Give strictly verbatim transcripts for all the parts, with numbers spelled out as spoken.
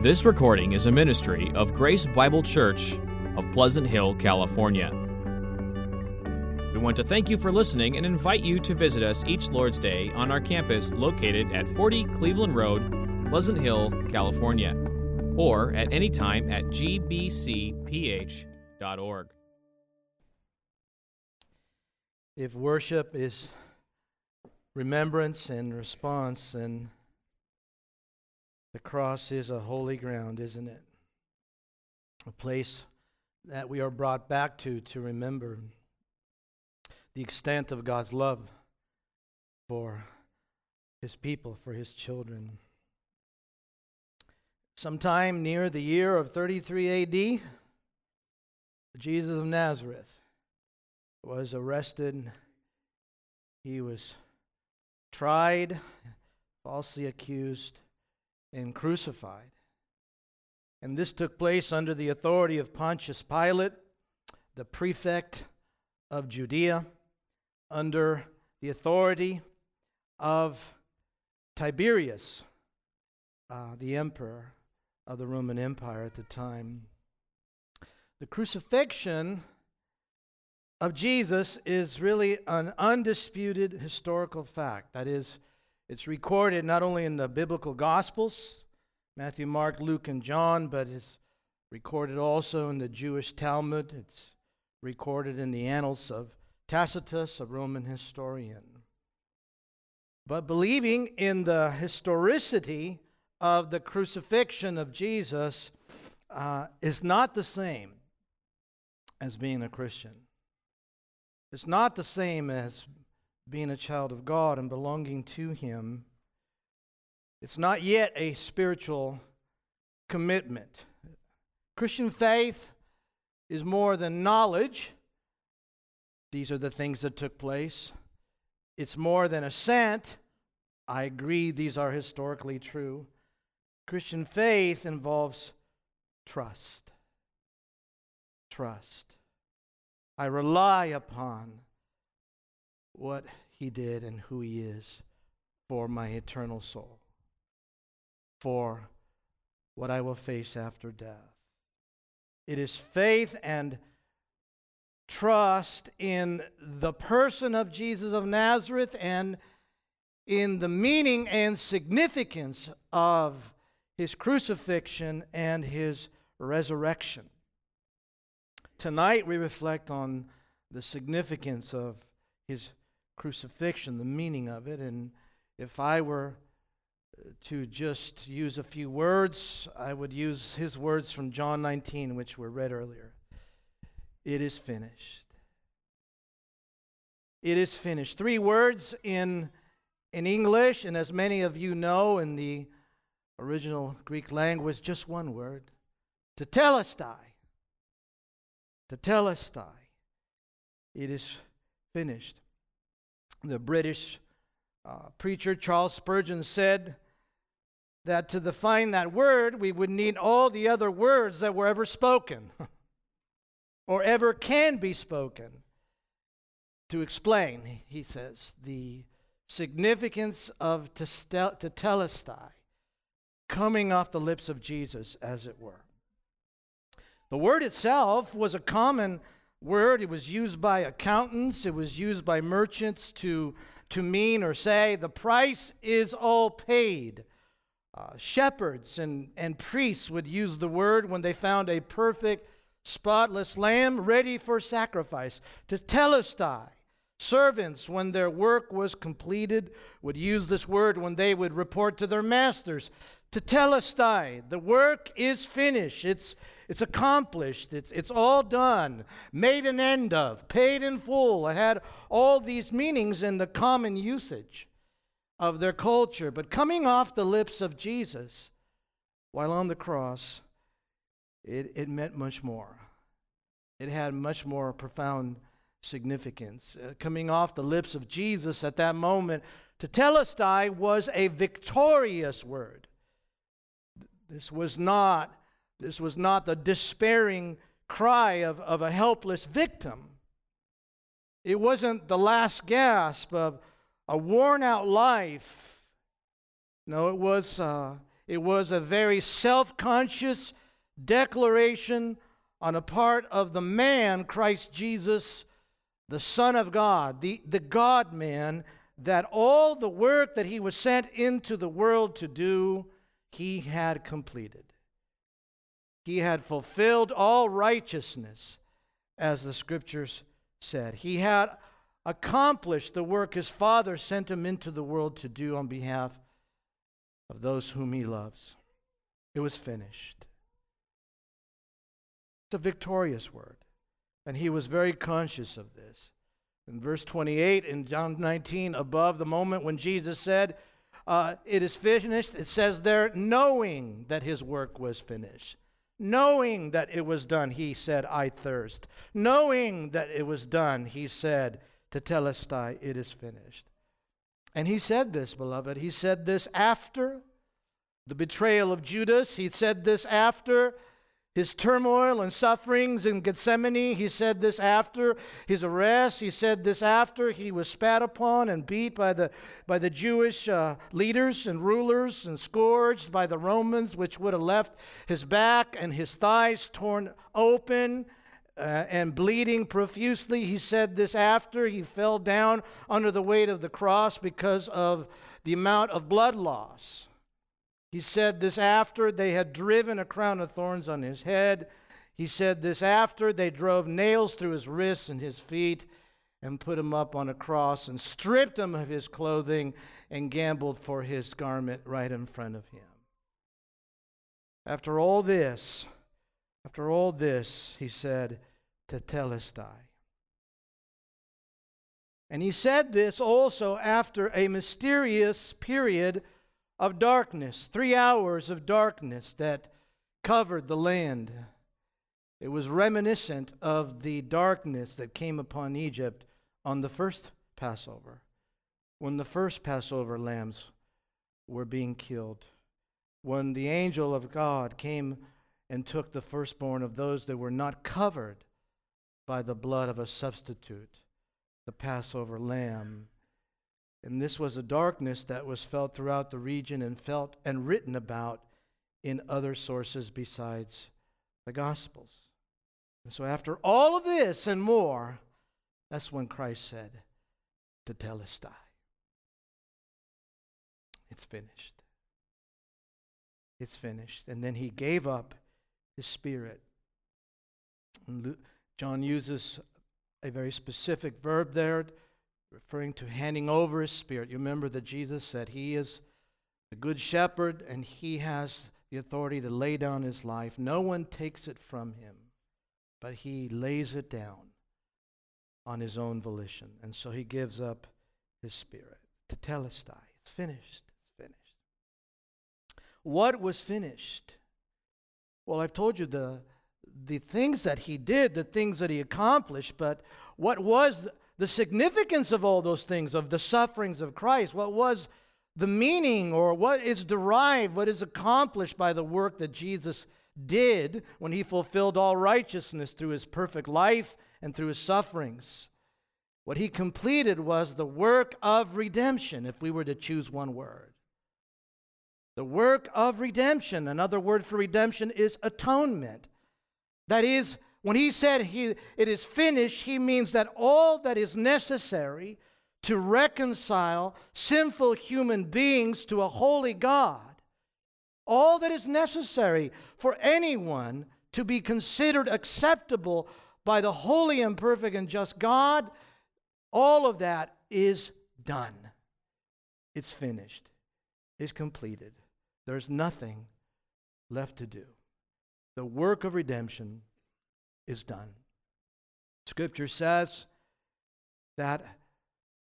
This recording is a ministry of Grace Bible Church of Pleasant Hill, California. We want to thank you for listening and invite you to visit us each Lord's Day on our campus located at forty Cleveland Road, Pleasant Hill, California, or at any time at g b c p h dot org. If worship is remembrance and response, then the cross is a holy ground, isn't it? A place that we are brought back to to remember the extent of God's love for His people, for His children. Sometime near the year of thirty-three A D, Jesus of Nazareth was arrested. He was tried, falsely accused, and crucified. And this took place under the authority of Pontius Pilate, the prefect of Judea, under the authority of Tiberius, uh, the emperor of the Roman Empire at the time. The crucifixion of Jesus is really an undisputed historical fact. That is, it's recorded not only in the biblical Gospels, Matthew, Mark, Luke, and John, but it's recorded also in the Jewish Talmud. It's recorded in the annals of Tacitus, a Roman historian. But believing in the historicity of the crucifixion of Jesus uh, is not the same as being a Christian. It's not the same as being a child of God and belonging to Him. It's not yet a spiritual commitment. Christian faith is more than knowledge. These are the things that took place. It's more than assent. I agree these are historically true. Christian faith involves trust. Trust. I rely upon what He did and who He is for my eternal soul, for what I will face after death. It is faith and trust in the person of Jesus of Nazareth and in the meaning and significance of His crucifixion and His resurrection. Tonight we reflect on the significance of His crucifixion, the meaning of it. And if I were to just use a few words, I would use His words from John nineteen, which were read earlier. It is finished. It is finished. Three words in, in English, and as many of you know, in the original Greek language, just one word, tetelestai. Tetelestai. It is finished. The British uh, preacher Charles Spurgeon said that to define that word, we would need all the other words that were ever spoken or ever can be spoken to explain, he says, the significance of tetelestai coming off the lips of Jesus, as it were. The word itself was a common word. It was used by accountants. It was used by merchants to, to mean or say, the price is all paid. Uh, shepherds and, and priests would use the word when they found a perfect, spotless lamb ready for sacrifice. Tetelestai. Servants, when their work was completed, would use this word when they would report to their masters. Tetelestai, the work is finished, it's it's accomplished, it's it's all done, made an end of, paid in full. It had all these meanings in the common usage of their culture. But coming off the lips of Jesus while on the cross, it, it meant much more. It had much more profound significance. Uh, coming off the lips of Jesus at that moment, tetelestai was a victorious word. This was not, this was not the despairing cry of, of a helpless victim. It wasn't the last gasp of a worn-out life. No, it was uh, It was a very self-conscious declaration on the part of the man, Christ Jesus, the Son of God, the, the God-man, that all the work that he was sent into the world to do, he had completed. He had fulfilled all righteousness, as the Scriptures said. He had accomplished the work his Father sent him into the world to do on behalf of those whom he loves. It was finished. It's a victorious word. And he was very conscious of this. In verse twenty-eight in John nineteen, above the moment when Jesus said, uh, it is finished, it says there, knowing that his work was finished. Knowing that it was done, he said, I thirst. Knowing that it was done, he said, tetelestai, it is finished. And he said this, beloved. He said this after the betrayal of Judas. He said this after his turmoil and sufferings in Gethsemane. He said this after his arrest. He said this after he was spat upon and beat by the by the Jewish uh, leaders and rulers and scourged by the Romans, which would have left his back and his thighs torn open uh, and bleeding profusely. He said this after he fell down under the weight of the cross because of the amount of blood loss. He said this after they had driven a crown of thorns on his head. He said this after they drove nails through his wrists and his feet and put him up on a cross and stripped him of his clothing and gambled for his garment right in front of him. After all this, after all this, he said, tetelestai. And he said this also after a mysterious period of darkness, three hours of darkness that covered the land. It was reminiscent of the darkness that came upon Egypt on the first Passover, when the first Passover lambs were being killed, when the angel of God came and took the firstborn of those that were not covered by the blood of a substitute, the Passover lamb. And this was a darkness that was felt throughout the region and felt and written about in other sources besides the Gospels. And so after all of this and more, that's when Christ said, tetelestai. It's finished. It's finished. And then he gave up his spirit. And John uses a very specific verb there, referring to handing over his spirit. You remember that Jesus said he is the good shepherd and he has the authority to lay down his life. No one takes it from him, but he lays it down on his own volition. And so he gives up his spirit. Tetelestai. It's finished. It's finished. What was finished? Well, I've told you the the things that he did, the things that he accomplished, but what was the, The significance of all those things, of the sufferings of Christ, what was the meaning or what is derived, what is accomplished by the work that Jesus did when he fulfilled all righteousness through his perfect life and through his sufferings? What he completed was the work of redemption, if we were to choose one word. The work of redemption. Another word for redemption is atonement. That is, when he said he, it is finished, he means that all that is necessary to reconcile sinful human beings to a holy God, all that is necessary for anyone to be considered acceptable by the holy and perfect and just God, all of that is done. It's finished. It's completed. There's nothing left to do. The work of redemption is done. Scripture says that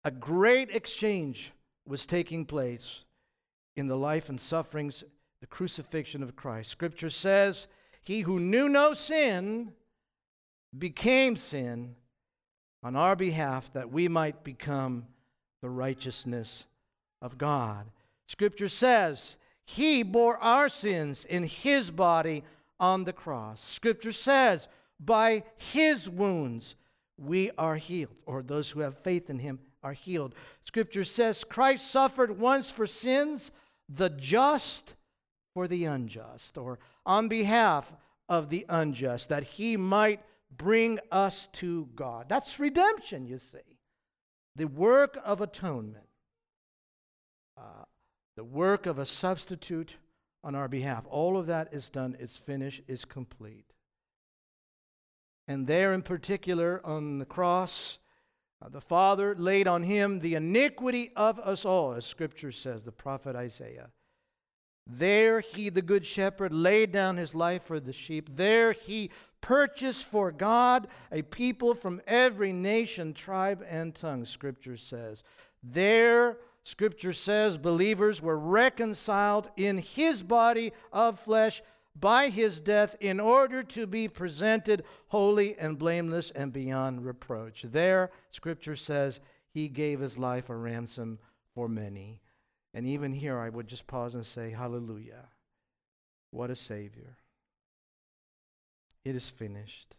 a great exchange was taking place in the life and sufferings, the crucifixion of Christ. Scripture says, he who knew no sin became sin on our behalf that we might become the righteousness of God. Scripture says, he bore our sins in his body on the cross. Scripture says, by his wounds we are healed, or those who have faith in him are healed. Scripture says Christ suffered once for sins, the just for the unjust, or on behalf of the unjust, that he might bring us to God. That's redemption, you see. The work of atonement. Uh, the work of a substitute on our behalf. All of that is done, it's finished, it's complete. And there in particular on the cross, uh, the Father laid on him the iniquity of us all, as Scripture says, the prophet Isaiah. There he, the good shepherd, laid down his life for the sheep. There he purchased for God a people from every nation, tribe, and tongue, Scripture says. There, Scripture says, believers were reconciled in his body of flesh by his death in order to be presented holy and blameless and beyond reproach. There, Scripture says, he gave his life a ransom for many. And even here, I would just pause and say, hallelujah. What a Savior. It is finished.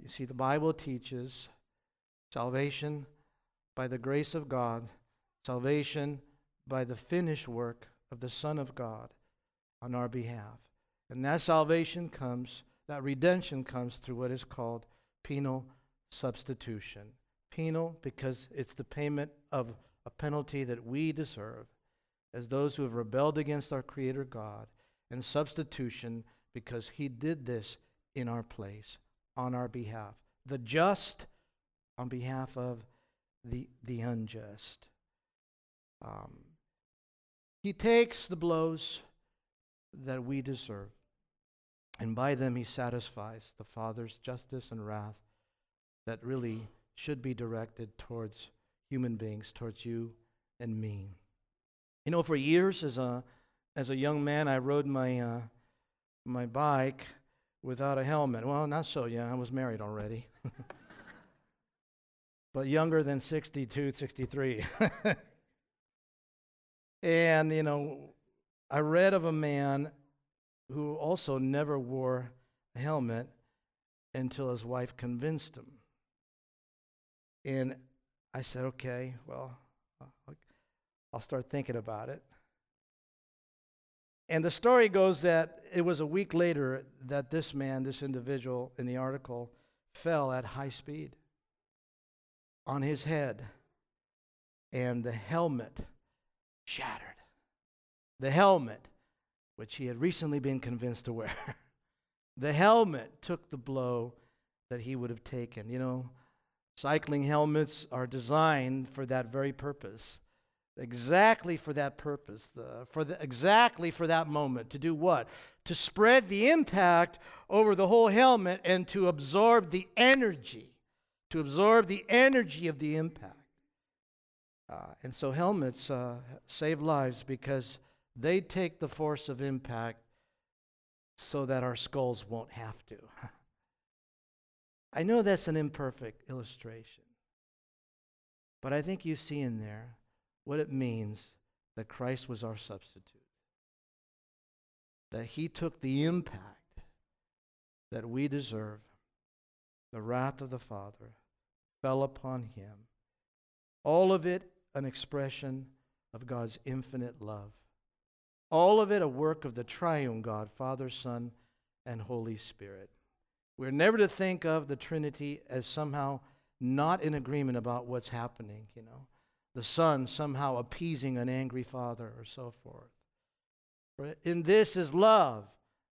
You see, the Bible teaches salvation by the grace of God, salvation by the finished work of the Son of God on our behalf. And that salvation comes, that redemption comes through what is called penal substitution. Penal because it's the payment of a penalty that we deserve as those who have rebelled against our Creator God, and substitution because he did this in our place, on our behalf. The just on behalf of the, the unjust. Um, he takes the blows that we deserve, and by them he satisfies the Father's justice and wrath that really should be directed towards human beings, towards you and me. You know, for years as a as a young man, I rode my uh, my bike without a helmet. Well, not so young. I was married already. But younger than sixty-two, sixty-three. And, you know, I read of a man who also never wore a helmet until his wife convinced him. And I said, okay, well, I'll start thinking about it. And the story goes that it was a week later that this man, this individual in the article, fell at high speed on his head, and the helmet shattered. The helmet, which he had recently been convinced to wear. The helmet took the blow that he would have taken, you know. Cycling helmets are designed for that very purpose, exactly for that purpose, the, for the, exactly for that moment. To do what? To spread the impact over the whole helmet and to absorb the energy, to absorb the energy of the impact. Uh, and so helmets uh, save lives because they take the force of impact so that our skulls won't have to. I know that's an imperfect illustration, but I think you see in there what it means that Christ was our substitute, that he took the impact that we deserve. The wrath of the Father fell upon him. All of it an expression of God's infinite love. All of it a work of the triune God, Father, Son, and Holy Spirit. We're never to think of the Trinity as somehow not in agreement about what's happening, you know. The Son somehow appeasing an angry Father or so forth. Right? In this is love,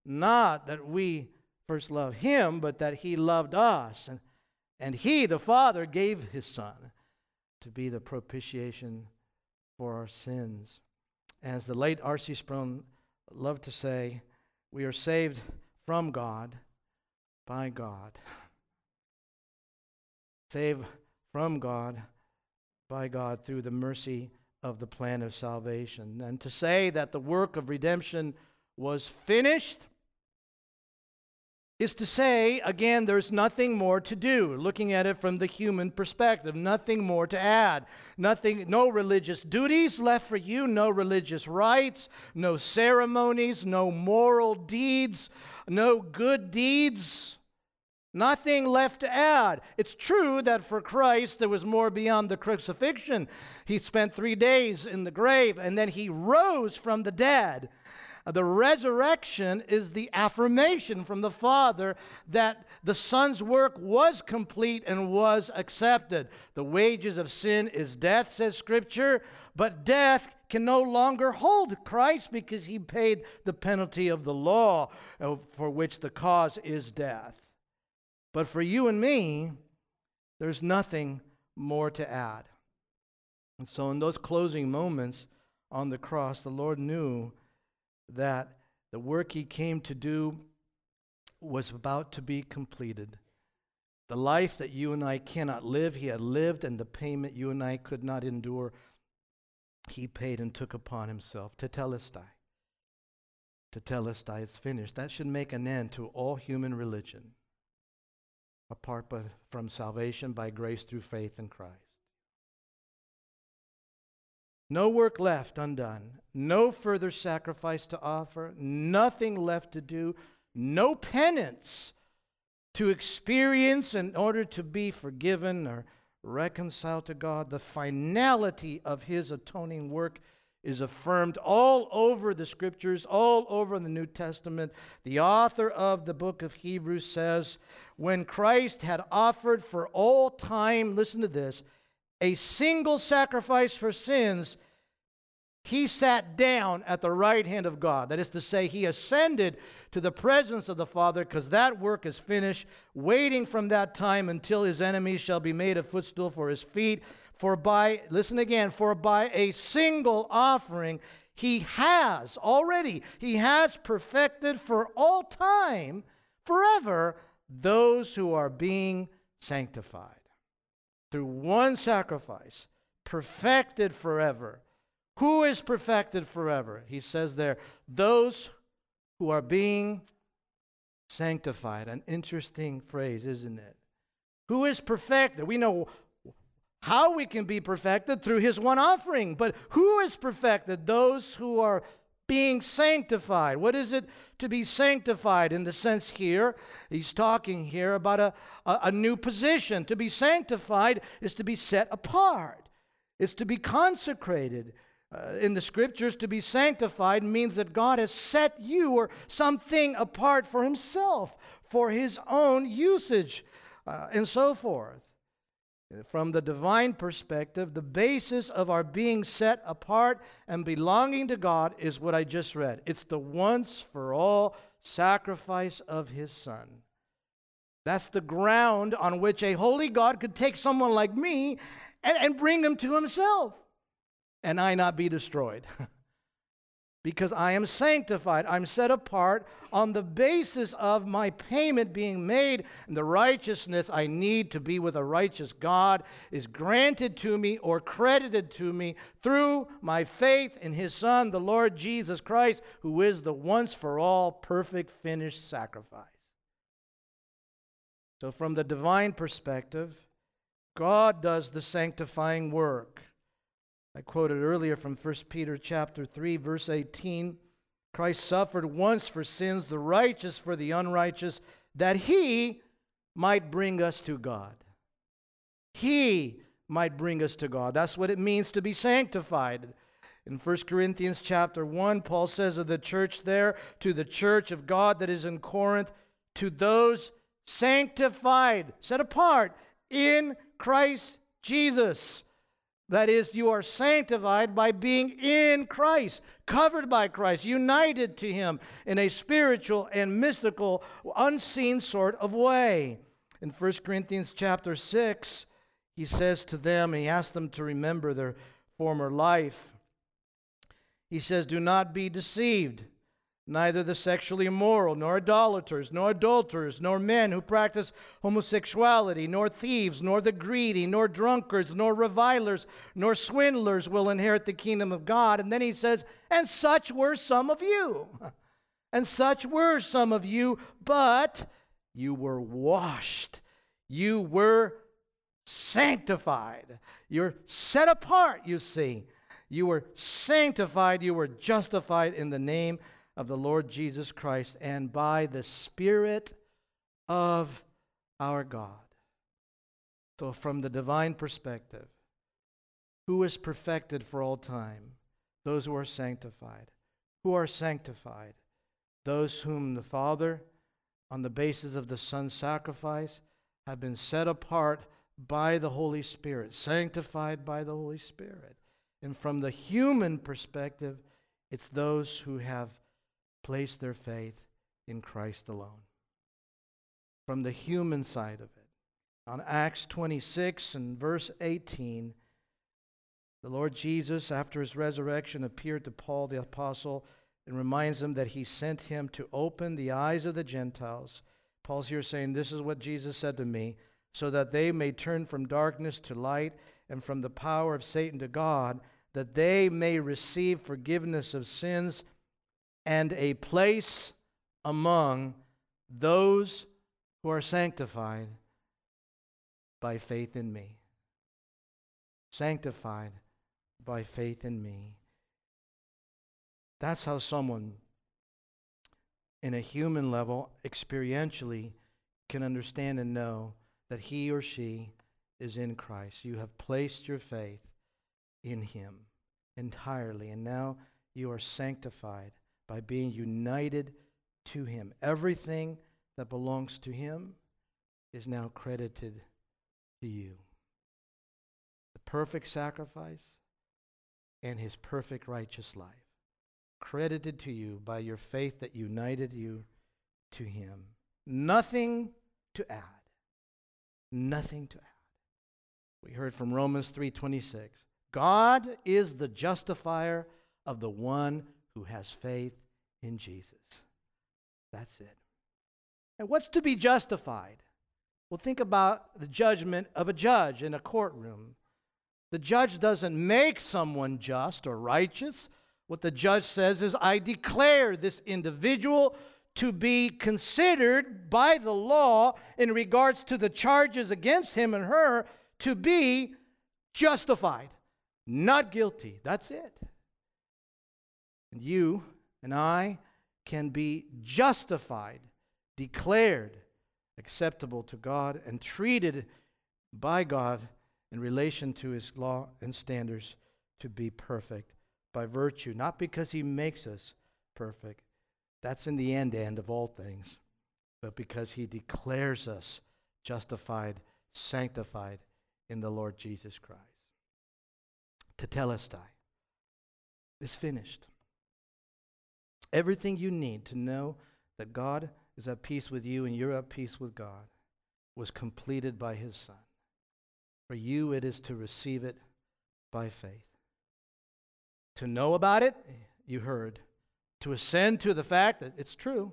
not that we first love him, but that he loved us. And, and he, the Father, gave his Son to be the propitiation for our sins. As the late R C Sprung loved to say, we are saved from God, by God. Saved from God, by God, through the mercy of the plan of salvation. And to say that the work of redemption was finished is to say, again, there's nothing more to do. Looking at it from the human perspective, nothing more to add. Nothing, no religious duties left for you, no religious rites, no ceremonies, no moral deeds, no good deeds. Nothing left to add. It's true that for Christ there was more beyond the crucifixion. He spent three days in the grave and then he rose from the dead. The resurrection is the affirmation from the Father that the Son's work was complete and was accepted. The wages of sin is death, says Scripture, but death can no longer hold Christ because he paid the penalty of the law for which the cause is death. But for you and me, there's nothing more to add. And so in those closing moments on the cross, the Lord knew that the work he came to do was about to be completed. The life that you and I cannot live, he had lived, and the payment you and I could not endure, he paid and took upon himself. Tetelestai. Tetelestai, it's finished. That should make an end to all human religion, apart from salvation by grace through faith in Christ. No work left undone, no further sacrifice to offer, nothing left to do, no penance to experience in order to be forgiven or reconciled to God. The finality of his atoning work is affirmed all over the Scriptures, all over the New Testament. The author of the book of Hebrews says, when Christ had offered for all time, listen to this, a single sacrifice for sins, he sat down at the right hand of God. That is to say, he ascended to the presence of the Father because that work is finished, waiting from that time until his enemies shall be made a footstool for his feet. For by, listen again, for by a single offering, he has already, he has perfected for all time, forever, those who are being sanctified. Through one sacrifice, perfected forever. Who is perfected forever? He says there, those who are being sanctified. An interesting phrase, isn't it? Who is perfected? We know how we can be perfected through his one offering, but who is perfected? Those who are being sanctified. What is it to be sanctified? In the sense here, he's talking here about a, a, a new position. To be sanctified is to be set apart. It's to be consecrated. Uh, in the Scriptures, to be sanctified means that God has set you or something apart for himself, for his own usage, uh, and so forth. From the divine perspective, the basis of our being set apart and belonging to God is what I just read. It's the once for all sacrifice of his Son. That's the ground on which a holy God could take someone like me and, and bring him to himself, and I not be destroyed. Because I am sanctified, I'm set apart on the basis of my payment being made, and the righteousness I need to be with a righteous God is granted to me or credited to me through my faith in his Son, the Lord Jesus Christ, who is the once for all perfect finished sacrifice. So from the divine perspective, God does the sanctifying work. I quoted earlier from First Peter chapter three, verse eighteen, Christ suffered once for sins, the righteous for the unrighteous, that he might bring us to God. He might bring us to God. That's what it means to be sanctified. In First Corinthians chapter one, Paul says of the church there, to the church of God that is in Corinth, to those sanctified, set apart in Christ Jesus. That is, you are sanctified by being in Christ, covered by Christ, united to him in a spiritual and mystical, unseen sort of way. In First Corinthians chapter six, he says to them, he asks them to remember their former life. He says, do not be deceived. Neither the sexually immoral, nor idolaters, nor adulterers, nor men who practice homosexuality, nor thieves, nor the greedy, nor drunkards, nor revilers, nor swindlers will inherit the kingdom of God. And then he says, and such were some of you. And such were some of you, but you were washed. You were sanctified. You're set apart, you see. You were sanctified. You were justified in the name of God. Of the Lord Jesus Christ, and by the Spirit of our God. So from the divine perspective, who is perfected for all time? Those who are sanctified. who are sanctified, those whom the Father, on the basis of the Son's sacrifice, have been set apart by the Holy Spirit, sanctified by the Holy Spirit. And from the human perspective, it's those who have placed their faith in Christ alone. From the human side of it. On Acts twenty-six and verse eighteen, the Lord Jesus, after his resurrection, appeared to Paul the apostle and reminds him that he sent him to open the eyes of the Gentiles. Paul's here saying, this is what Jesus said to me, so that they may turn from darkness to light and from the power of Satan to God, that they may receive forgiveness of sins and a place among those who are sanctified by faith in me. Sanctified by faith in me. That's how someone, in a human level, experientially, can understand and know that he or she is in Christ. You have placed your faith in him entirely, and now you are sanctified by being united to him. Everything that belongs to him is now credited to you. The perfect sacrifice and his perfect righteous life, credited to you by your faith that united you to him. Nothing to add. Nothing to add. We heard from Romans three twenty-six. God is the justifier of the one who has faith in Jesus. That's it. And what's to be justified? Well, think about the judgment of a judge in a courtroom. The judge doesn't make someone just or righteous. What the judge says is, I declare this individual to be considered by the law in regards to the charges against him and her to be justified, not guilty. That's it. And you and I can be justified, declared acceptable to God and treated by God in relation to his law and standards to be perfect by virtue, not because he makes us perfect. That's in the end end of all things, but because he declares us justified, sanctified in the Lord Jesus Christ. Tetelestai. It's finished. Everything you need to know that God is at peace with you and you're at peace with God was completed by his Son. For you, it is to receive it by faith. To know about it, you heard. To ascend to the fact that it's true.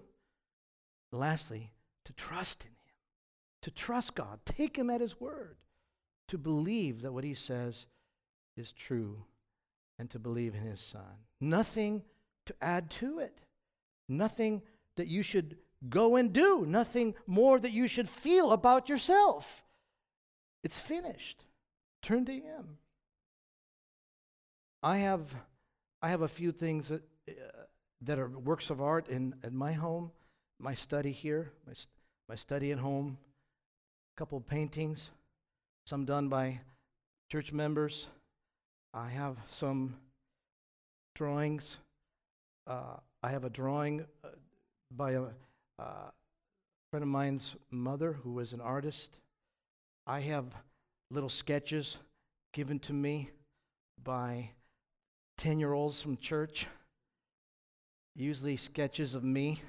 Lastly, to trust in him. To trust God. Take him at his word. To believe that what he says is true. And to believe in his Son. Nothing to add to it. Nothing that you should go and do. Nothing more that you should feel about yourself. It's finished. Turn to him. I have I have a few things that, uh, that are works of art in, in my home, my study here, my, st- my study at home, a couple of paintings, some done by church members. I have some drawings. Uh, I have a drawing uh, by a uh, friend of mine's mother who was an artist. I have little sketches given to me by ten-year-olds from church, usually sketches of me.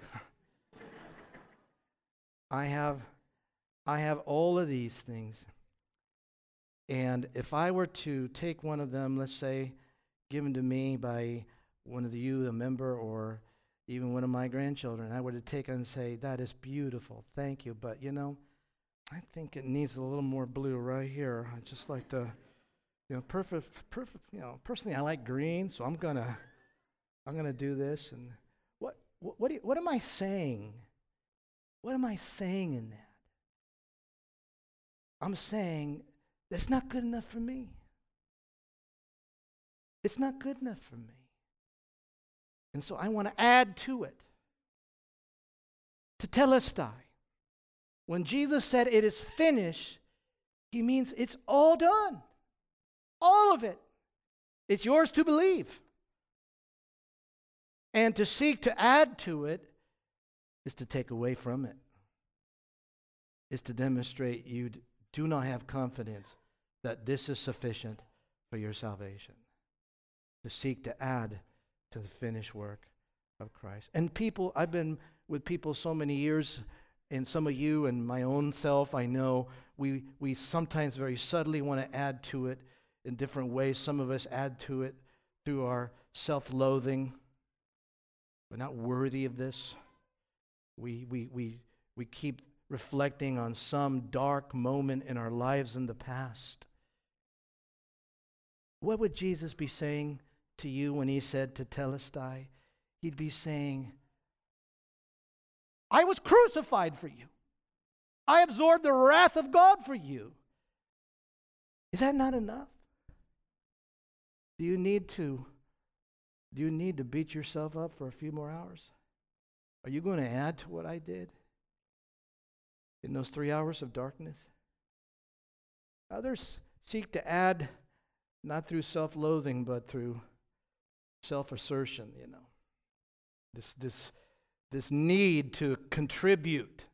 I have I have all of these things. And if I were to take one of them, let's say, given to me by one of you, a member, or even one of my grandchildren, I were to take it and say, that is beautiful, thank you. But, you know, I think it needs a little more blue right here. I just like the... You know, perfect, perfect, you know, personally I like green, so I'm gonna, I'm gonna do this. And what, what, what, do you, what am I saying? What am I saying in that? I'm saying that's not good enough for me. It's not good enough for me. And so I want to add to it. Tetelestai. When Jesus said it is finished, he means it's all done. All of it. It's yours to believe. And to seek to add to it is to take away from it. It's to demonstrate you do not have confidence that this is sufficient for your salvation. To seek to add to the finished work of Christ. And people, I've been with people so many years, and some of you and my own self, I know, we, we sometimes very subtly want to add to it in different ways. Some of us add to it through our self-loathing. We're not worthy of this. We we we we keep reflecting on some dark moment in our lives in the past. What would Jesus be saying to you when he said tetelestai? He'd be saying, I was crucified for you. I absorbed the wrath of God for you. Is that not enough? Do you need to Do you need to beat yourself up for a few more hours? Are you going to add to what I did in those three hours of darkness? Others seek to add, not through self-loathing, but through self-assertion, you know. This this this need to contribute.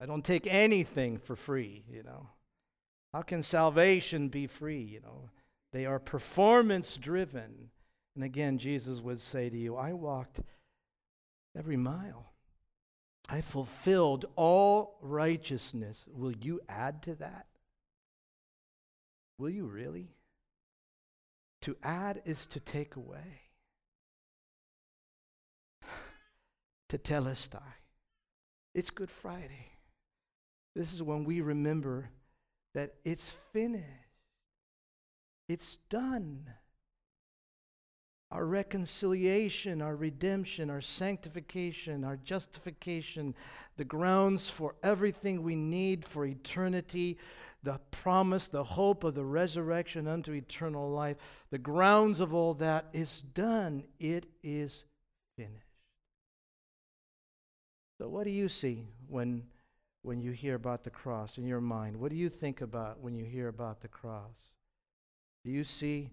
I don't take anything for free, you know. How can salvation be free, you know? They are performance-driven. And again, Jesus would say to you, I walked every mile. I fulfilled all righteousness. Will you add to that? Will you really? To add is to take away. Tetelestai. It's Good Friday. This is when we remember that it's finished. It's done. Our reconciliation, our redemption, our sanctification, our justification, the grounds for everything we need for eternity, the promise, the hope of the resurrection unto eternal life, the grounds of all that is done. It is finished. So what do you see when, when you hear about the cross in your mind? What do you think about when you hear about the cross? Do you see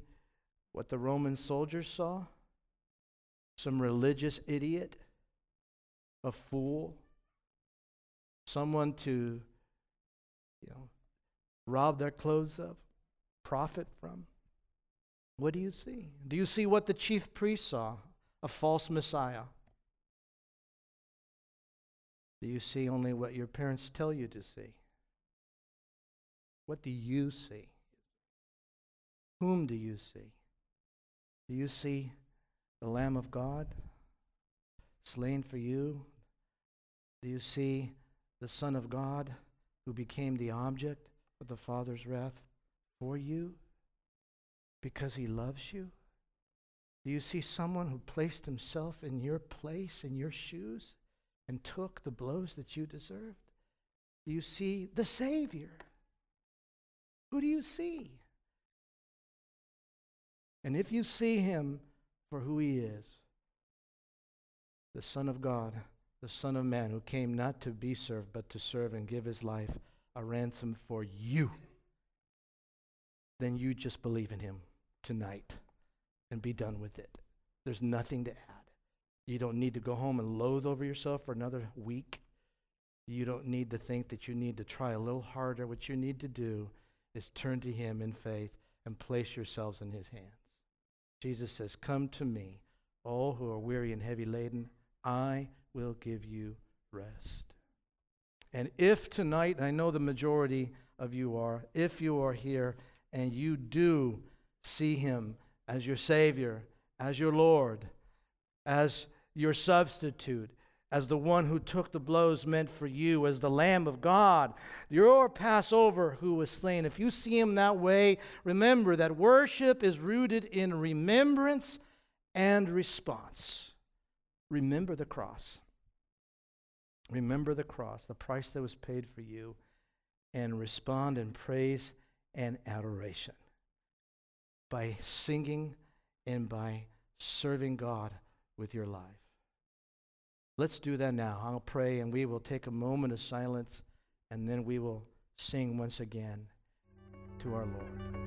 what the Roman soldiers saw? Some religious idiot? A fool? Someone to, you know, rob their clothes of? Profit from? What do you see? Do you see what the chief priest saw? A false Messiah? Do you see only what your parents tell you to see? What do you see? Whom do you see? Do you see the Lamb of God slain for you? Do you see the Son of God who became the object of the Father's wrath for you because he loves you? Do you see someone who placed himself in your place, in your shoes, and took the blows that you deserved? Do you see the Savior? Who do you see? And if you see him for who he is, the Son of God, the Son of Man, who came not to be served, but to serve and give his life a ransom for you, then you just believe in him tonight and be done with it. There's nothing to add. You don't need to go home and loathe over yourself for another week. You don't need to think that you need to try a little harder. What you need to do is turn to him in faith and place yourselves in his hands. Jesus says, come to me, all who are weary and heavy laden, I will give you rest. And if tonight, and I know the majority of you are, if you are here and you do see him as your Savior, as your Lord, as your substitute, as the one who took the blows meant for you, as the Lamb of God, your Passover who was slain. If you see him that way, remember that worship is rooted in remembrance and response. Remember the cross. Remember the cross, the price that was paid for you, and respond in praise and adoration by singing and by serving God with your life. Let's do that now. I'll pray and we will take a moment of silence and then we will sing once again to our Lord.